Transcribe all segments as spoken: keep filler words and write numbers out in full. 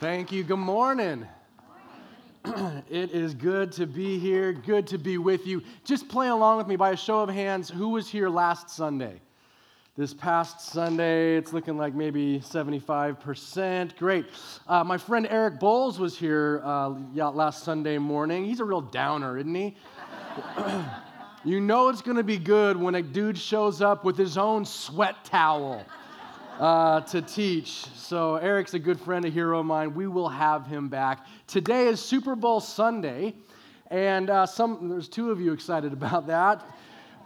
Thank you. Good morning. Good morning. It is good to be here. Good to be with you. Just play along with me by a show of hands. Who was here last Sunday? This past Sunday, it's looking like maybe seventy-five percent. Great. Uh, my friend Eric Bowles was here uh, last Sunday morning. He's a real downer, isn't he? You know it's going to be good when a dude shows up with his own sweat towel. Uh, to teach. So Eric's a good friend, a hero of mine. We will have him back. Today is Super Bowl Sunday, and uh, some there's two of you excited about that.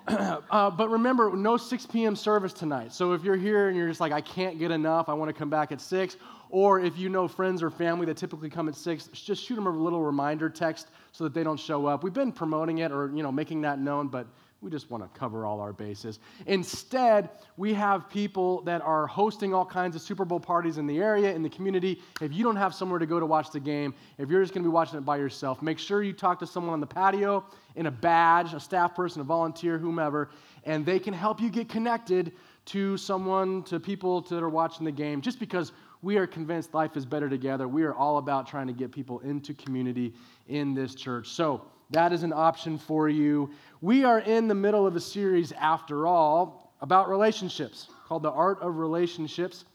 uh, but remember, no six p.m. service tonight. So if you're here and you're just like, I can't get enough, I want to come back at six, or if you know friends or family that typically come at six, just shoot them a little reminder text so that they don't show up. We've been promoting it or, you know, making that known, but we just want to cover all our bases. Instead, we have people that are hosting all kinds of Super Bowl parties in the area, in the community. If you don't have somewhere to go to watch the game, if you're just going to be watching it by yourself, make sure you talk to someone on the patio in a badge, a staff person, a volunteer, whomever, and they can help you get connected to someone, to people that are watching the game, just because we are convinced life is better together. We are all about trying to get people into community in this church. So that is an option for you. We are in the middle of a series, after all, about relationships called The Art of Relationships.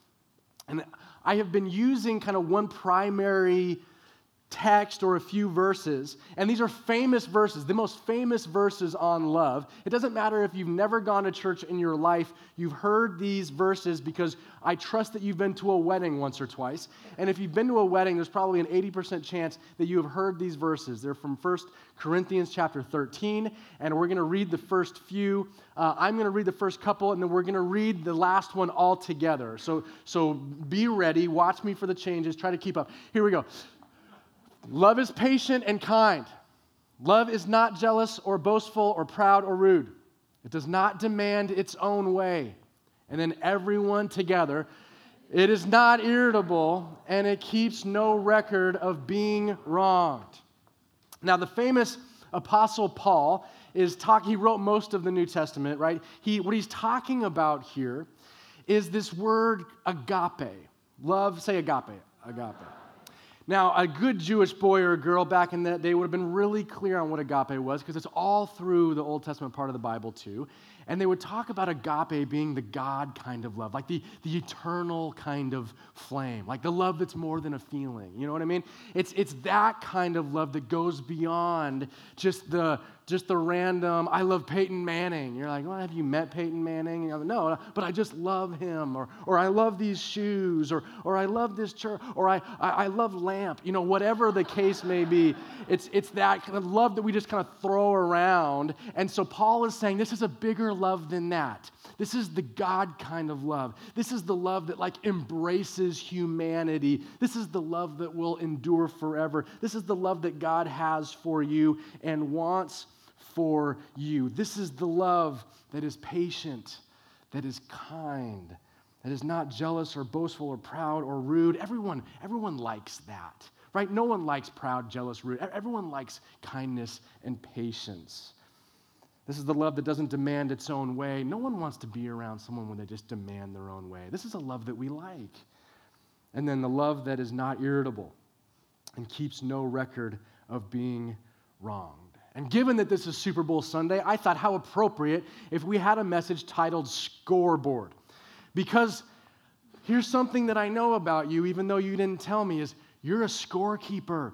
And I have been using kind of one primary text or a few verses. And these are famous verses, the most famous verses on love. It doesn't matter if you've never gone to church in your life, you've heard these verses because I trust that you've been to a wedding once or twice. And if you've been to a wedding, there's probably an eighty percent chance that you have heard these verses. They're from First Corinthians chapter thirteen, and we're going to read the first few. Uh, I'm going to read the first couple, and then we're going to read the last one all together. So, so be ready. Watch me for the changes. Try to keep up. Here we go. Love is patient and kind. Love is not jealous or boastful or proud or rude. It does not demand its own way. And then everyone together. It is not irritable, and it keeps no record of being wronged. Now, the famous Apostle Paul is talking, he wrote most of the New Testament, right? He, what he's talking about here is this word agape. Love, say agape. Agape. Now, a good Jewish boy or girl back in that day would have been really clear on what agape was, because it's all through the Old Testament part of the Bible too. And they would talk about agape being the God kind of love, like the, the eternal kind of flame, like the love that's more than a feeling. You know what I mean? It's it's that kind of love that goes beyond just the just the random, I love Peyton Manning. You're like, well, have you met Peyton Manning? And you're like, no, but I just love him, or or I love these shoes, or or I love this church, or I, I, I love lamp. You know, whatever the case may be, it's it's that kind of love that we just kind of throw around. And so Paul is saying this is a bigger love than that. This is the God kind of love. This is the love that like embraces humanity. This is the love that will endure forever. This is the love that God has for you and wants for you. This is the love that is patient, that is kind, that is not jealous or boastful or proud or rude. Everyone, everyone likes that, right? No one likes proud, jealous, rude. Everyone likes kindness and patience. This is the love that doesn't demand its own way. No one wants to be around someone when they just demand their own way. This is a love that we like. And then the love that is not irritable and keeps no record of being wronged. And given that this is Super Bowl Sunday, I thought how appropriate if we had a message titled Scoreboard. Because here's something that I know about you, even though you didn't tell me, is you're a scorekeeper.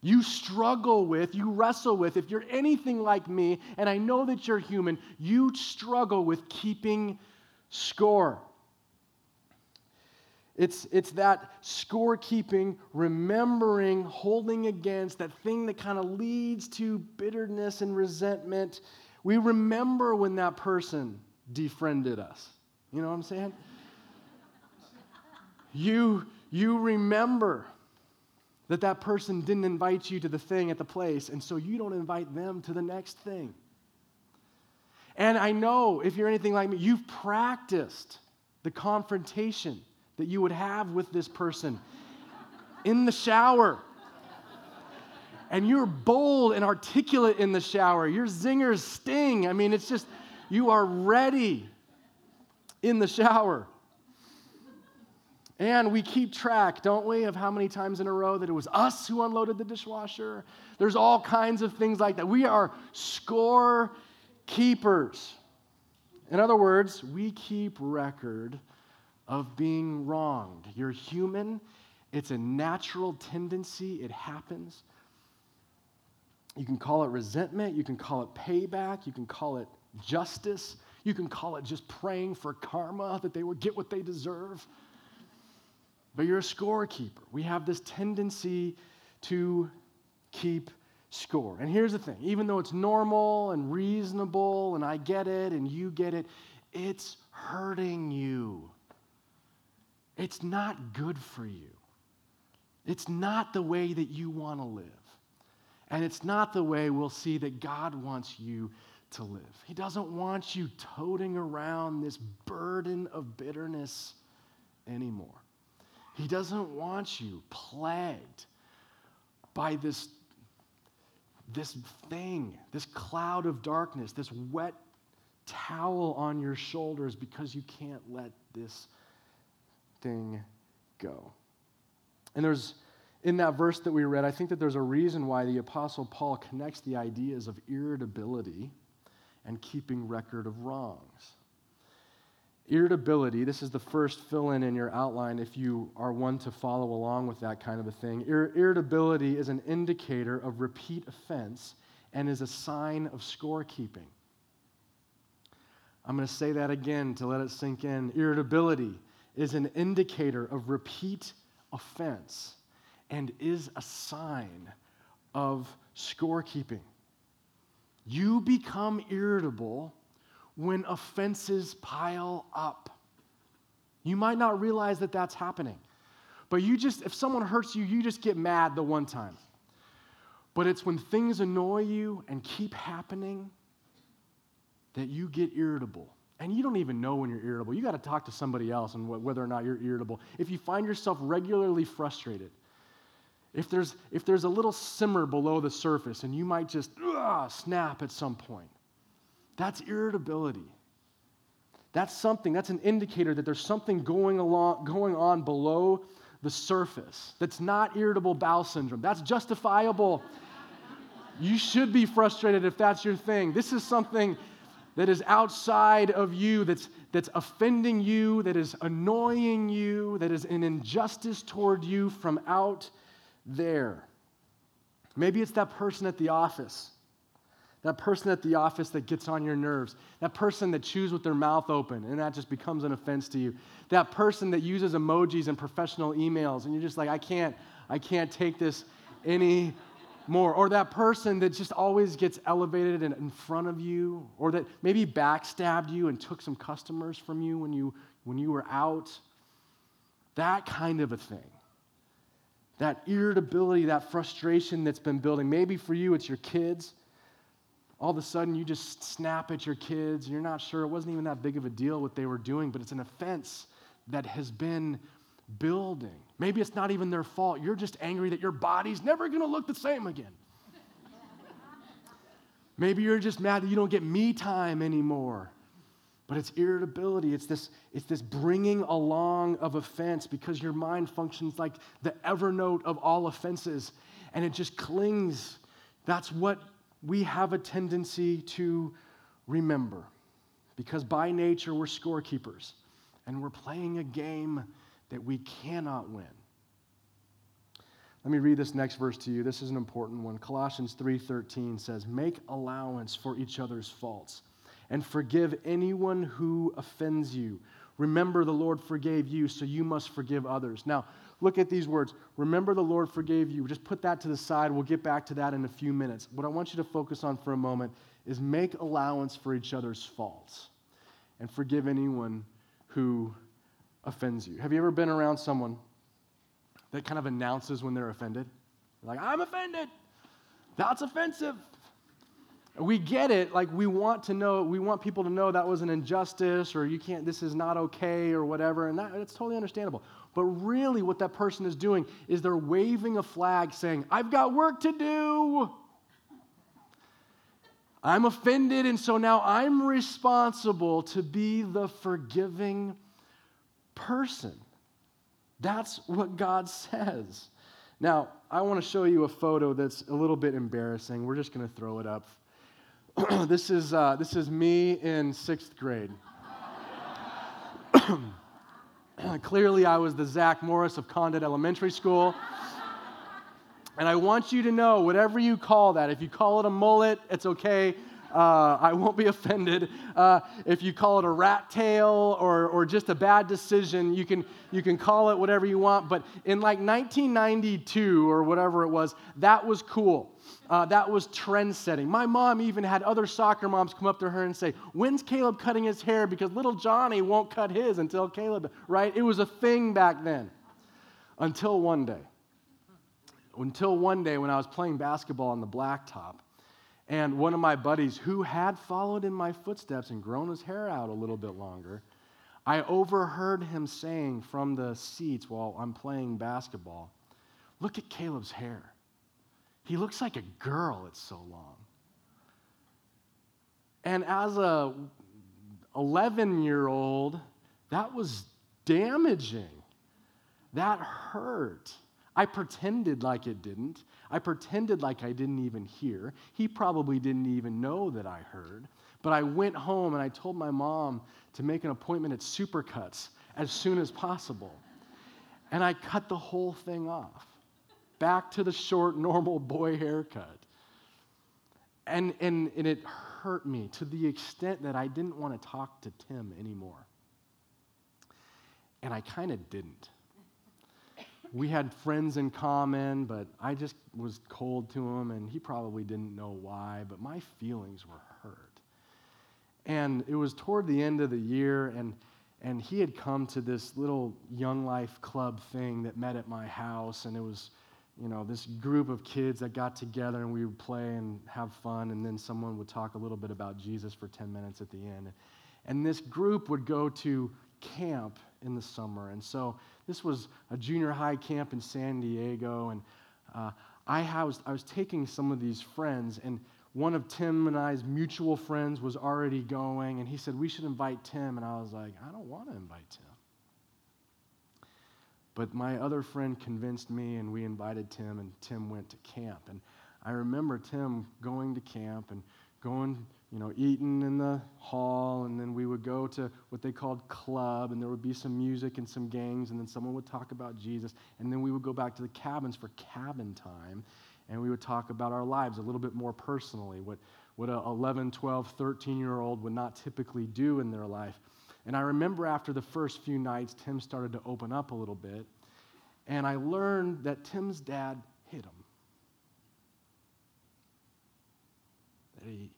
You struggle with, you wrestle with, if you're anything like me, and I know that you're human, you struggle with keeping score. It's, it's that scorekeeping, remembering, holding against, that thing that kind of leads to bitterness and resentment. We remember when that person defriended us. You know what I'm saying? You, you remember that that person didn't invite you to the thing at the place, and so you don't invite them to the next thing. And I know, if you're anything like me, you've practiced the confrontation that you would have with this person in the shower. And you're bold and articulate in the shower. Your zingers sting. I mean, it's just, you are ready in the shower. And we keep track, don't we, of how many times in a row that it was us who unloaded the dishwasher. There's all kinds of things like that. We are score keepers. In other words, we keep record of being wronged. You're human. It's a natural tendency. It happens. You can call it resentment. You can call it payback. You can call it justice. You can call it just praying for karma, that they would get what they deserve. But you're a scorekeeper. We have this tendency to keep score. And here's the thing. Even though it's normal and reasonable, and I get it, and you get it, it's hurting you. It's not good for you. It's not the way that you want to live. And it's not the way we'll see that God wants you to live. He doesn't want you toting around this burden of bitterness anymore. He doesn't want you plagued by this, this thing, this cloud of darkness, this wet towel on your shoulders because you can't let this thing go. And there's, in that verse that we read, I think that there's a reason why the Apostle Paul connects the ideas of irritability and keeping record of wrongs. Irritability, this is the first fill-in in your outline if you are one to follow along with that kind of a thing. Ir- irritability is an indicator of repeat offense and is a sign of scorekeeping. I'm going to say that again to let it sink in. Irritability is an indicator of repeat offense and is a sign of scorekeeping. You become irritable when offenses pile up. You might not realize that that's happening, but you just, if someone hurts you, you just get mad the one time. But it's when things annoy you and keep happening that you get irritable. And you don't even know when you're irritable. You got to talk to somebody else on wh- whether or not you're irritable. If you find yourself regularly frustrated, if there's if there's a little simmer below the surface and you might just uh, snap at some point, that's irritability. That's something, that's an indicator that there's something going along, going on below the surface. That's not irritable bowel syndrome. That's justifiable. You should be frustrated if that's your thing. This is something that is outside of you, that's, that's offending you, that is annoying you, that is an injustice toward you from out there. Maybe it's that person at the office, that person at the office that gets on your nerves, that person that chews with their mouth open, and that just becomes an offense to you, that person that uses emojis in professional emails, and you're just like, I can't, I can't take this any more, or that person that just always gets elevated and in front of you, or that maybe backstabbed you and took some customers from you when you when you were out, that kind of a thing, that irritability, that frustration that's been building. Maybe for you, it's your kids. All of a sudden, you just snap at your kids, and you're not sure. It wasn't even that big of a deal what they were doing, but it's an offense that has been building. Maybe it's not even their fault. You're just angry that your body's never going to look the same again. Maybe you're just mad that you don't get me time anymore. But it's irritability. It's this, it's this bringing along of offense because your mind functions like the Evernote of all offenses, and it just clings. That's what we have a tendency to remember because by nature we're scorekeepers, and we're playing a game that we cannot win. Let me read this next verse to you. This is an important one. Colossians three thirteen says, "Make allowance for each other's faults and forgive anyone who offends you. Remember the Lord forgave you, so you must forgive others." Now, look at these words. Remember the Lord forgave you. Just put that to the side. We'll get back to that in a few minutes. What I want you to focus on for a moment is make allowance for each other's faults and forgive anyone who offends you. Have you ever been around someone that kind of announces when they're offended? Like, I'm offended. That's offensive. We get it. Like, we want to know, we want people to know that was an injustice, or you can't, this is not okay, or whatever. And that, that's totally understandable. But really, what that person is doing is they're waving a flag saying, I've got work to do. I'm offended, and so now I'm responsible to be the forgiving person. That's what God says. Now, I want to show you a photo that's a little bit embarrassing. We're just going to throw it up. This is uh, this is me in sixth grade. Clearly, I was the Zach Morris of Condit Elementary School. And I want you to know, whatever you call that, if you call it a mullet, it's okay. Uh, I won't be offended. Uh, if you call it a rat tail or or just a bad decision, you can you can call it whatever you want. But in like nineteen ninety-two or whatever it was, that was cool. Uh, that was trend-setting. My mom even had other soccer moms come up to her and say, "When's Caleb cutting his hair? Because little Johnny won't cut his until Caleb." Right? It was a thing back then. Until one day. Until one day when I was playing basketball on the blacktop. And one of my buddies, who had followed in my footsteps and grown his hair out a little bit longer, I overheard him saying from the seats while I'm playing basketball, "Look at Caleb's hair. He looks like a girl, it's so long." And as a eleven-year-old, that was damaging. That hurt. I pretended like it didn't. I pretended like I didn't even hear. He probably didn't even know that I heard. But I went home and I told my mom to make an appointment at Supercuts as soon as possible. And I cut the whole thing off. Back to the short, normal boy haircut. And, and, and it hurt me to the extent that I didn't want to talk to Tim anymore. And I kind of didn't. We had friends in common, but I just was cold to him, and he probably didn't know why, but my feelings were hurt. And it was toward the end of the year, and and he had come to this little Young Life club thing that met at my house, and it was, you know, this group of kids that got together, and we would play and have fun, and then someone would talk a little bit about Jesus for ten minutes at the end. And this group would go to camp in the summer, and so this was a junior high camp in San Diego, and uh, I housed, I was taking some of these friends, and one of Tim and I's mutual friends was already going, and he said, "We should invite Tim," and I was like, "I don't want to invite Tim." But my other friend convinced me, and we invited Tim, and Tim went to camp, and I remember Tim going to camp, and going you know, eating in the hall, and then we would go to what they called club, and there would be some music and some games, and then someone would talk about Jesus, and then we would go back to the cabins for cabin time, and we would talk about our lives a little bit more personally, what what an eleven, twelve, thirteen-year-old would not typically do in their life. And I remember after the first few nights, Tim started to open up a little bit, and I learned that Tim's dad hit him. That he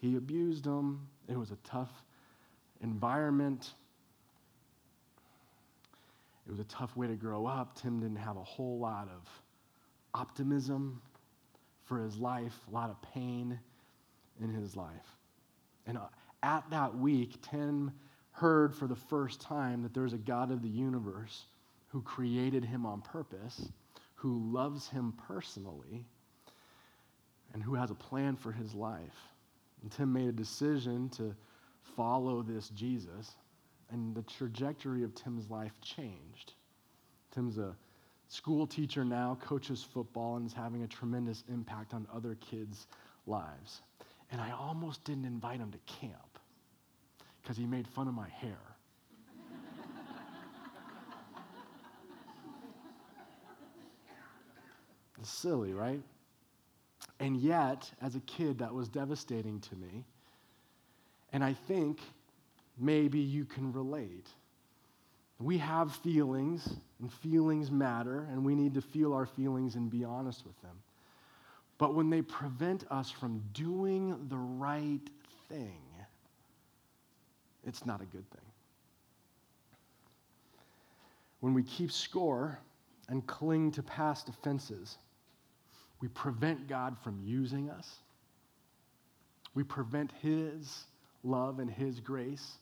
He abused them. It was a tough environment. It was a tough way to grow up. Tim didn't have a whole lot of optimism for his life, a lot of pain in his life. And at that week, Tim heard for the first time that there's a God of the universe who created him on purpose, who loves him personally, and who has a plan for his life. And Tim made a decision to follow this Jesus, and the trajectory of Tim's life changed. Tim's a school teacher now, coaches football, and is having a tremendous impact on other kids' lives. And I almost didn't invite him to camp because he made fun of my hair. It's silly, right? And yet, as a kid, that was devastating to me. And I think maybe you can relate. We have feelings, and feelings matter, and we need to feel our feelings and be honest with them. But when they prevent us from doing the right thing, it's not a good thing. When we keep score and cling to past offenses, we prevent God from using us. We prevent his love and his grace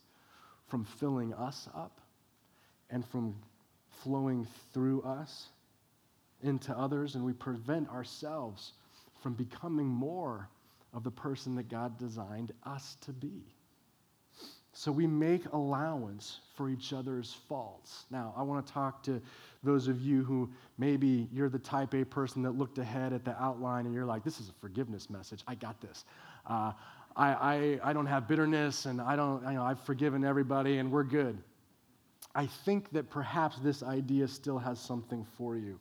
from filling us up and from flowing through us into others, and we prevent ourselves from becoming more of the person that God designed us to be. So we make allowance for each other's faults. Now, I want to talk to those of you who maybe you're the type A person that looked ahead at the outline and you're like, this is a forgiveness message. I got this. Uh, I, I I don't have bitterness and I don't, you know, I've forgiven everybody and we're good. I think that perhaps this idea still has something for you.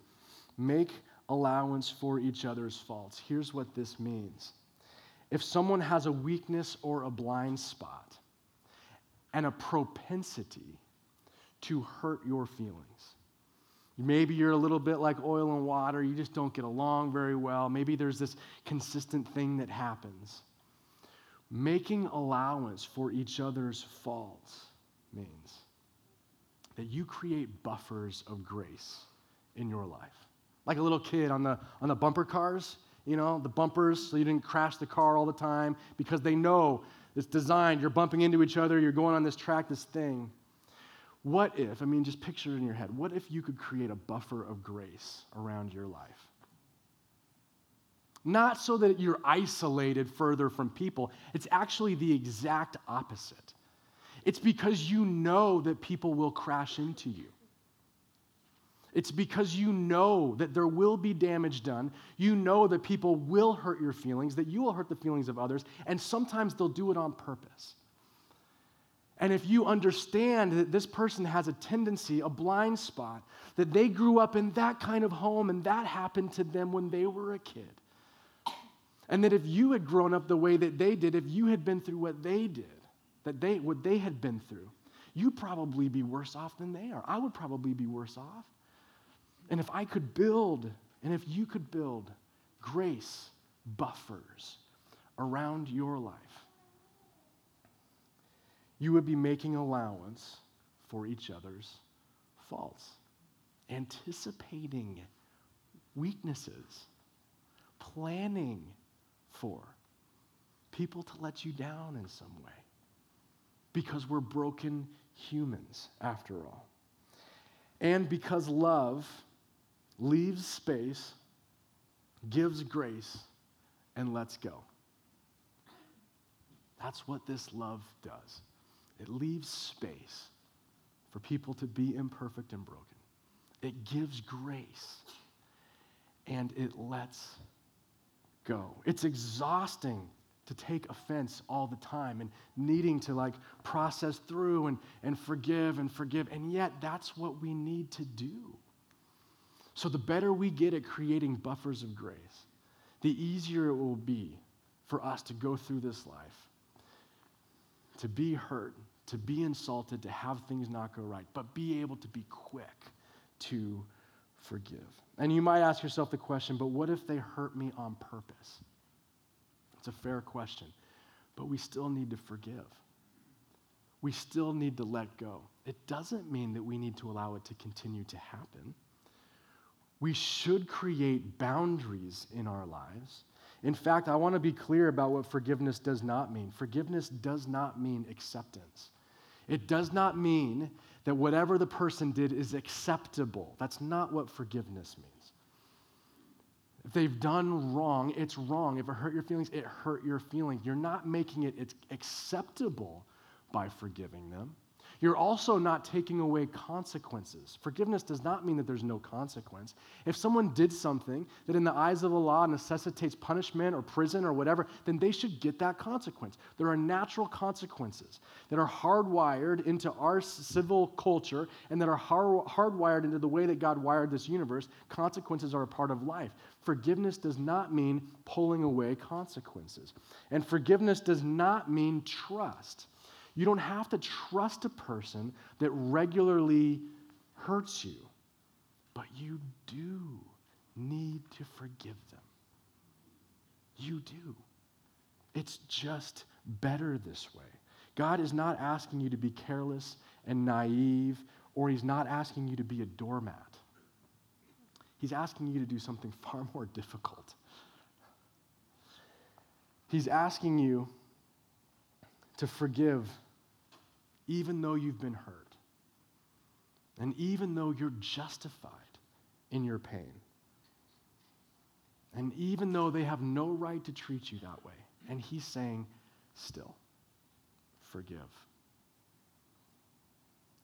Make allowance for each other's faults. Here's what this means. If someone has a weakness or a blind spot, and a propensity to hurt your feelings. Maybe you're a little bit like oil and water. You just don't get along very well. Maybe there's this consistent thing that happens. Making allowance for each other's faults means that you create buffers of grace in your life. Like a little kid on the, on the bumper cars, you know, the bumpers, so you didn't crash the car all the time because they know it's designed, you're bumping into each other, you're going on this track, this thing. What if, I mean, just picture it in your head, what if you could create a buffer of grace around your life? Not so that you're isolated further from people. It's actually the exact opposite. It's because you know that people will crash into you. It's because you know that there will be damage done. You know that people will hurt your feelings, that you will hurt the feelings of others, and sometimes they'll do it on purpose. And if you understand that this person has a tendency, a blind spot, that they grew up in that kind of home and that happened to them when they were a kid, and that if you had grown up the way that they did, if you had been through what they did, that they what they had been through, you'd probably be worse off than they are. I would probably be worse off. And if I could build, and if you could build grace buffers around your life, you would be making allowance for each other's faults, anticipating weaknesses, planning for people to let you down in some way, because we're broken humans after all. And because love leaves space, gives grace, and lets go. That's what this love does. It leaves space for people to be imperfect and broken. It gives grace, and it lets go. It's exhausting to take offense all the time and needing to like process through and, and forgive and forgive. And yet that's what we need to do. So the better we get at creating buffers of grace, the easier it will be for us to go through this life, to be hurt, to be insulted, to have things not go right, but be able to be quick to forgive. And you might ask yourself the question, but what if they hurt me on purpose? It's a fair question, but we still need to forgive. We still need to let go. It doesn't mean that we need to allow it to continue to happen. We should create boundaries in our lives. In fact, I want to be clear about what forgiveness does not mean. Forgiveness does not mean acceptance. It does not mean that whatever the person did is acceptable. That's not what forgiveness means. If they've done wrong, it's wrong. If it hurt your feelings, it hurt your feelings. You're not making it it's acceptable by forgiving them. You're also not taking away consequences. Forgiveness does not mean that there's no consequence. If someone did something that in the eyes of the law necessitates punishment or prison or whatever, then they should get that consequence. There are natural consequences that are hardwired into our civil culture and that are hard, hardwired into the way that God wired this universe. Consequences are a part of life. Forgiveness does not mean pulling away consequences. And forgiveness does not mean trust. You don't have to trust a person that regularly hurts you, but you do need to forgive them. You do. It's just better this way. God is not asking you to be careless and naive, or he's not asking you to be a doormat. He's asking you to do something far more difficult. He's asking you to forgive even though you've been hurt, and even though you're justified in your pain, and even though they have no right to treat you that way. And he's saying, still, forgive.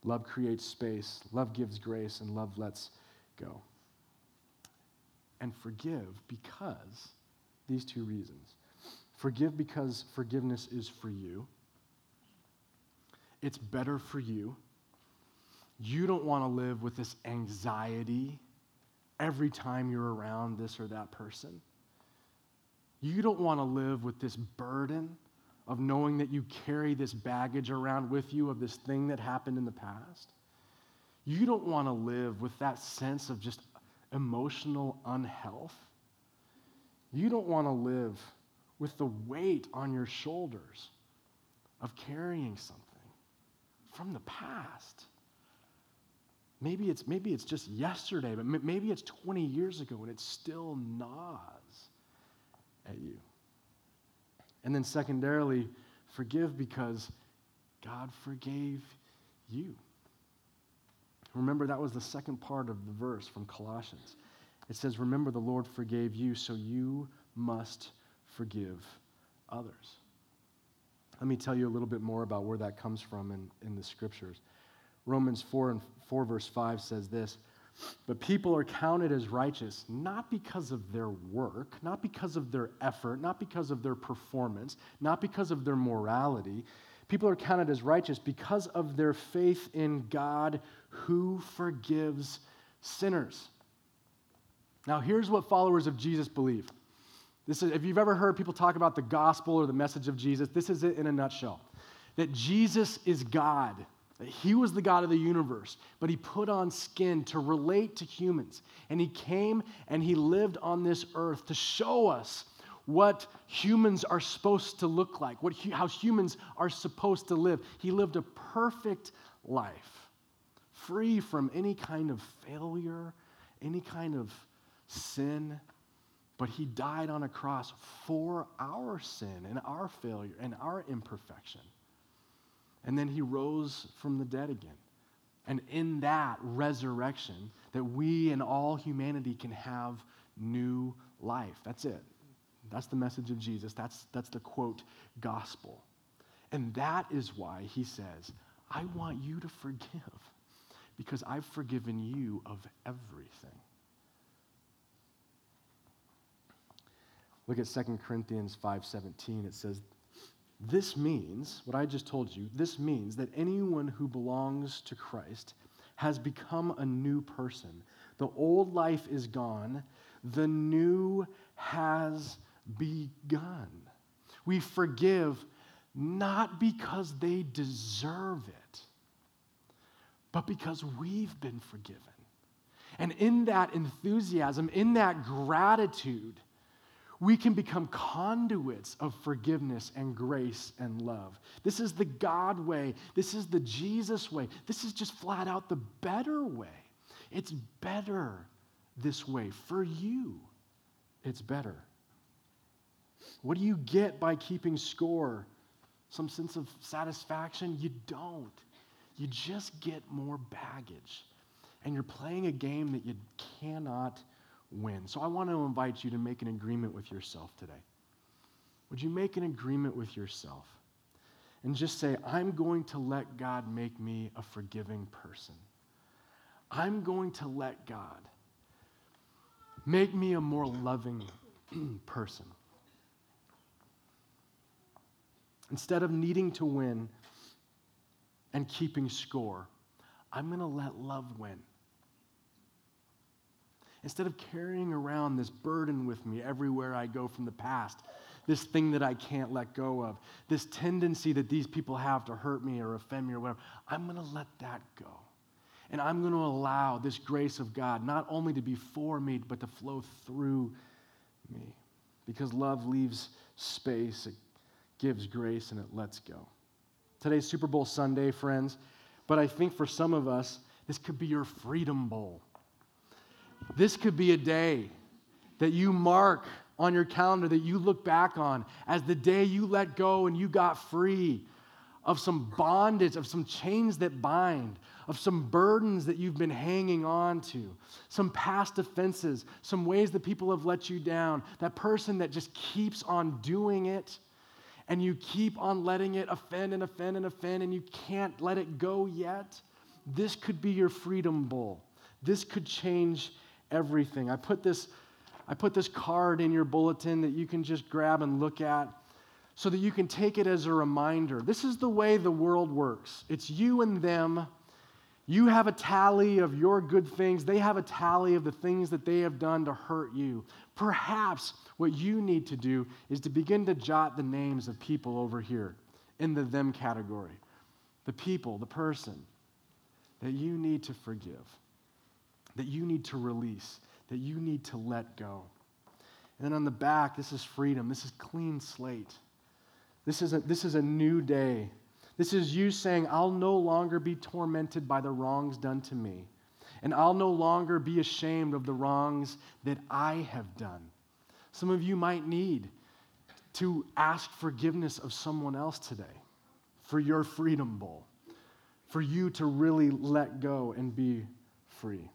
Love creates space. Love gives grace, and love lets go. And forgive because these two reasons. Forgive because forgiveness is for you. It's better for you. You don't want to live with this anxiety every time you're around this or that person. You don't want to live with this burden of knowing that you carry this baggage around with you of this thing that happened in the past. You don't want to live with that sense of just emotional unhealth. You don't want to live with the weight on your shoulders of carrying something from the past. Maybe it's maybe it's just yesterday, but maybe it's twenty years ago and it still gnaws at you. And then secondarily, forgive because God forgave you. Remember, that was the second part of the verse from Colossians. It says, remember the Lord forgave you, so you must forgive others. Let me tell you a little bit more about where that comes from in, in the scriptures. Romans four and four verse five says this, but people are counted as righteous not because of their work, not because of their effort, not because of their performance, not because of their morality. People are counted as righteous because of their faith in God who forgives sinners. Now, here's what followers of Jesus believe. This is, if you've ever heard people talk about the gospel or the message of Jesus, this is it in a nutshell. That Jesus is God. He was the God of the universe, but he put on skin to relate to humans. And he came and he lived on this earth to show us what humans are supposed to look like, what, how humans are supposed to live. He lived a perfect life, free from any kind of failure, any kind of sin. But he died on a cross for our sin and our failure and our imperfection. And then he rose from the dead again. And in that resurrection, that we and all humanity can have new life. That's it. That's the message of Jesus. That's, that's the, quote, gospel. And that is why he says, I want you to forgive because I've forgiven you of everything. Look at Second Corinthians five seventeen. It says, this means, what I just told you, this means that anyone who belongs to Christ has become a new person. The old life is gone. The new has begun. We forgive not because they deserve it, but because we've been forgiven. And in that enthusiasm, in that gratitude, we can become conduits of forgiveness and grace and love. This is the God way. This is the Jesus way. This is just flat out the better way. It's better this way. For you, it's better. What do you get by keeping score? Some sense of satisfaction? You don't. You just get more baggage. And you're playing a game that you cannot win. So I want to invite you to make an agreement with yourself today. Would you make an agreement with yourself and just say, I'm going to let God make me a forgiving person. I'm going to let God make me a more loving person. Instead of needing to win and keeping score, I'm going to let love win. Instead of carrying around this burden with me everywhere I go from the past, this thing that I can't let go of, this tendency that these people have to hurt me or offend me or whatever, I'm going to let that go. And I'm going to allow this grace of God not only to be for me, but to flow through me. Because love leaves space, it gives grace, and it lets go. Today's Super Bowl Sunday, friends, but I think for some of us, this could be your Freedom Bowl. This could be a day that you mark on your calendar that you look back on as the day you let go and you got free of some bondage, of some chains that bind, of some burdens that you've been hanging on to, some past offenses, some ways that people have let you down, that person that just keeps on doing it and you keep on letting it offend and offend and offend and you can't let it go yet. this could be your freedom bowl. This could change everything. I put this, I put this card in your bulletin that you can just grab and look at so that you can take it as a reminder. This is the way the world works. It's you and them. You have a tally of your good things. They have a tally of the things that they have done to hurt you. Perhaps what you need to do is to begin to jot the names of people over here in the them category. The people, the person that you need to forgive, that you need to release, that you need to let go. And then on the back, this is freedom. This is clean slate. This is a, this is a new day. This is you saying, I'll no longer be tormented by the wrongs done to me, and I'll no longer be ashamed of the wrongs that I have done. Some of you might need to ask forgiveness of someone else today for your freedom bowl, for you to really let go and be free.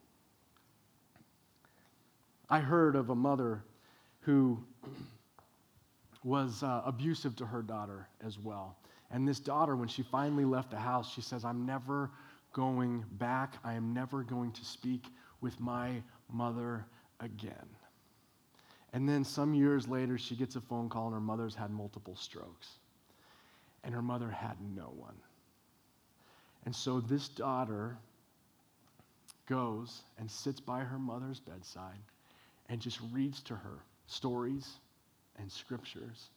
I heard of a mother who was uh, abusive to her daughter as well. And this daughter, when she finally left the house, she says, I'm never going back. I am never going to speak with my mother again. And then some years later, she gets a phone call, and her mother's had multiple strokes. And her mother had no one. And so this daughter goes and sits by her mother's bedside and just reads to her stories and scriptures.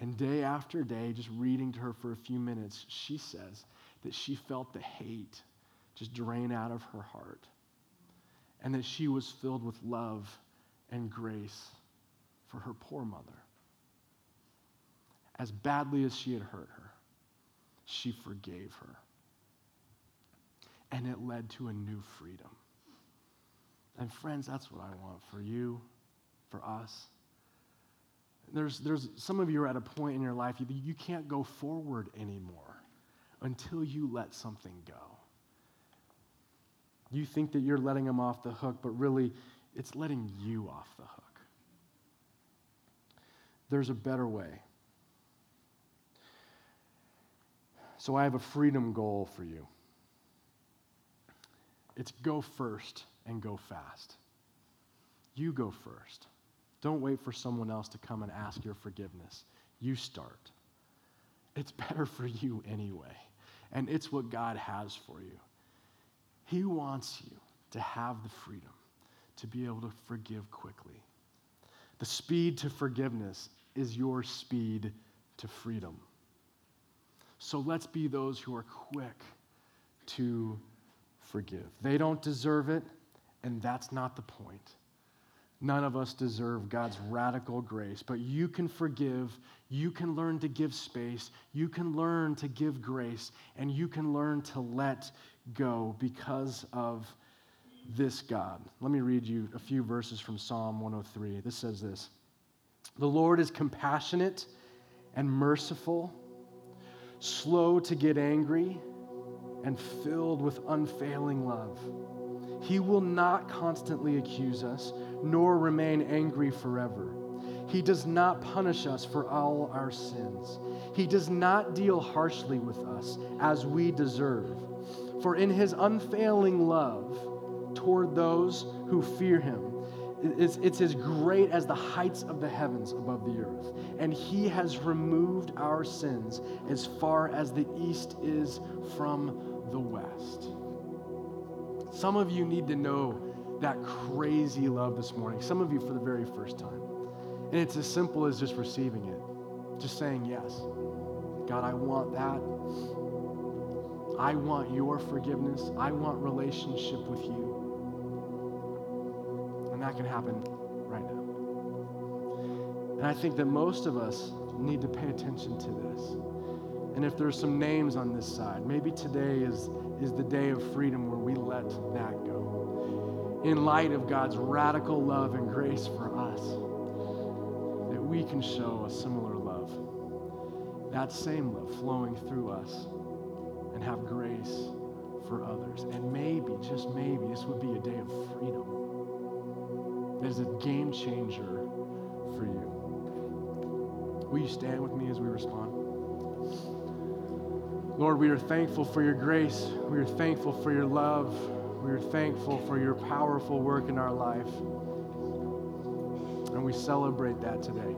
And day after day, just reading to her for a few minutes, she says that she felt the hate just drain out of her heart, and that she was filled with love and grace for her poor mother. As badly as she had hurt her, she forgave her. And it led to a new freedom. And friends, that's what I want for you, for us. There's, there's some of you are at a point in your life, you, you can't go forward anymore until you let something go. You think that you're letting them off the hook, but really, it's letting you off the hook. There's a better way. So I have a freedom goal for you. It's go first and go fast. You go first. Don't wait for someone else to come and ask your forgiveness. You start. It's better for you anyway, and it's what God has for you. He wants you to have the freedom to be able to forgive quickly. The speed to forgiveness is your speed to freedom. So let's be those who are quick to forgive. They don't deserve it, and that's not the point. None of us deserve God's radical grace, but you can forgive, you can learn to give space, you can learn to give grace, and you can learn to let go because of this God. Let me read you a few verses from Psalm one oh three. This says this: The Lord is compassionate and merciful, slow to get angry, and filled with unfailing love. He will not constantly accuse us, nor remain angry forever. He does not punish us for all our sins. He does not deal harshly with us as we deserve. For in his unfailing love toward those who fear him, It's, it's as great as the heights of the heavens above the earth, and he has removed our sins as far as the east is from the west. Some of you need to know that crazy love this morning, some of you for the very first time. And it's as simple as just receiving it, just saying, yes, God, I want that. I want your forgiveness. I want relationship with you. That can happen right now. And I think that most of us need to pay attention to this. And if there's some names on this side, maybe today is, is the day of freedom where we let that go. In light of God's radical love and grace for us, that we can show a similar love, that same love flowing through us, and have grace for others. And maybe, just maybe, this would be a day of freedom. It is a game changer for you. Will you stand with me as we respond? Lord, we are thankful for your grace. We are thankful for your love. We are thankful for your powerful work in our life. And we celebrate that today.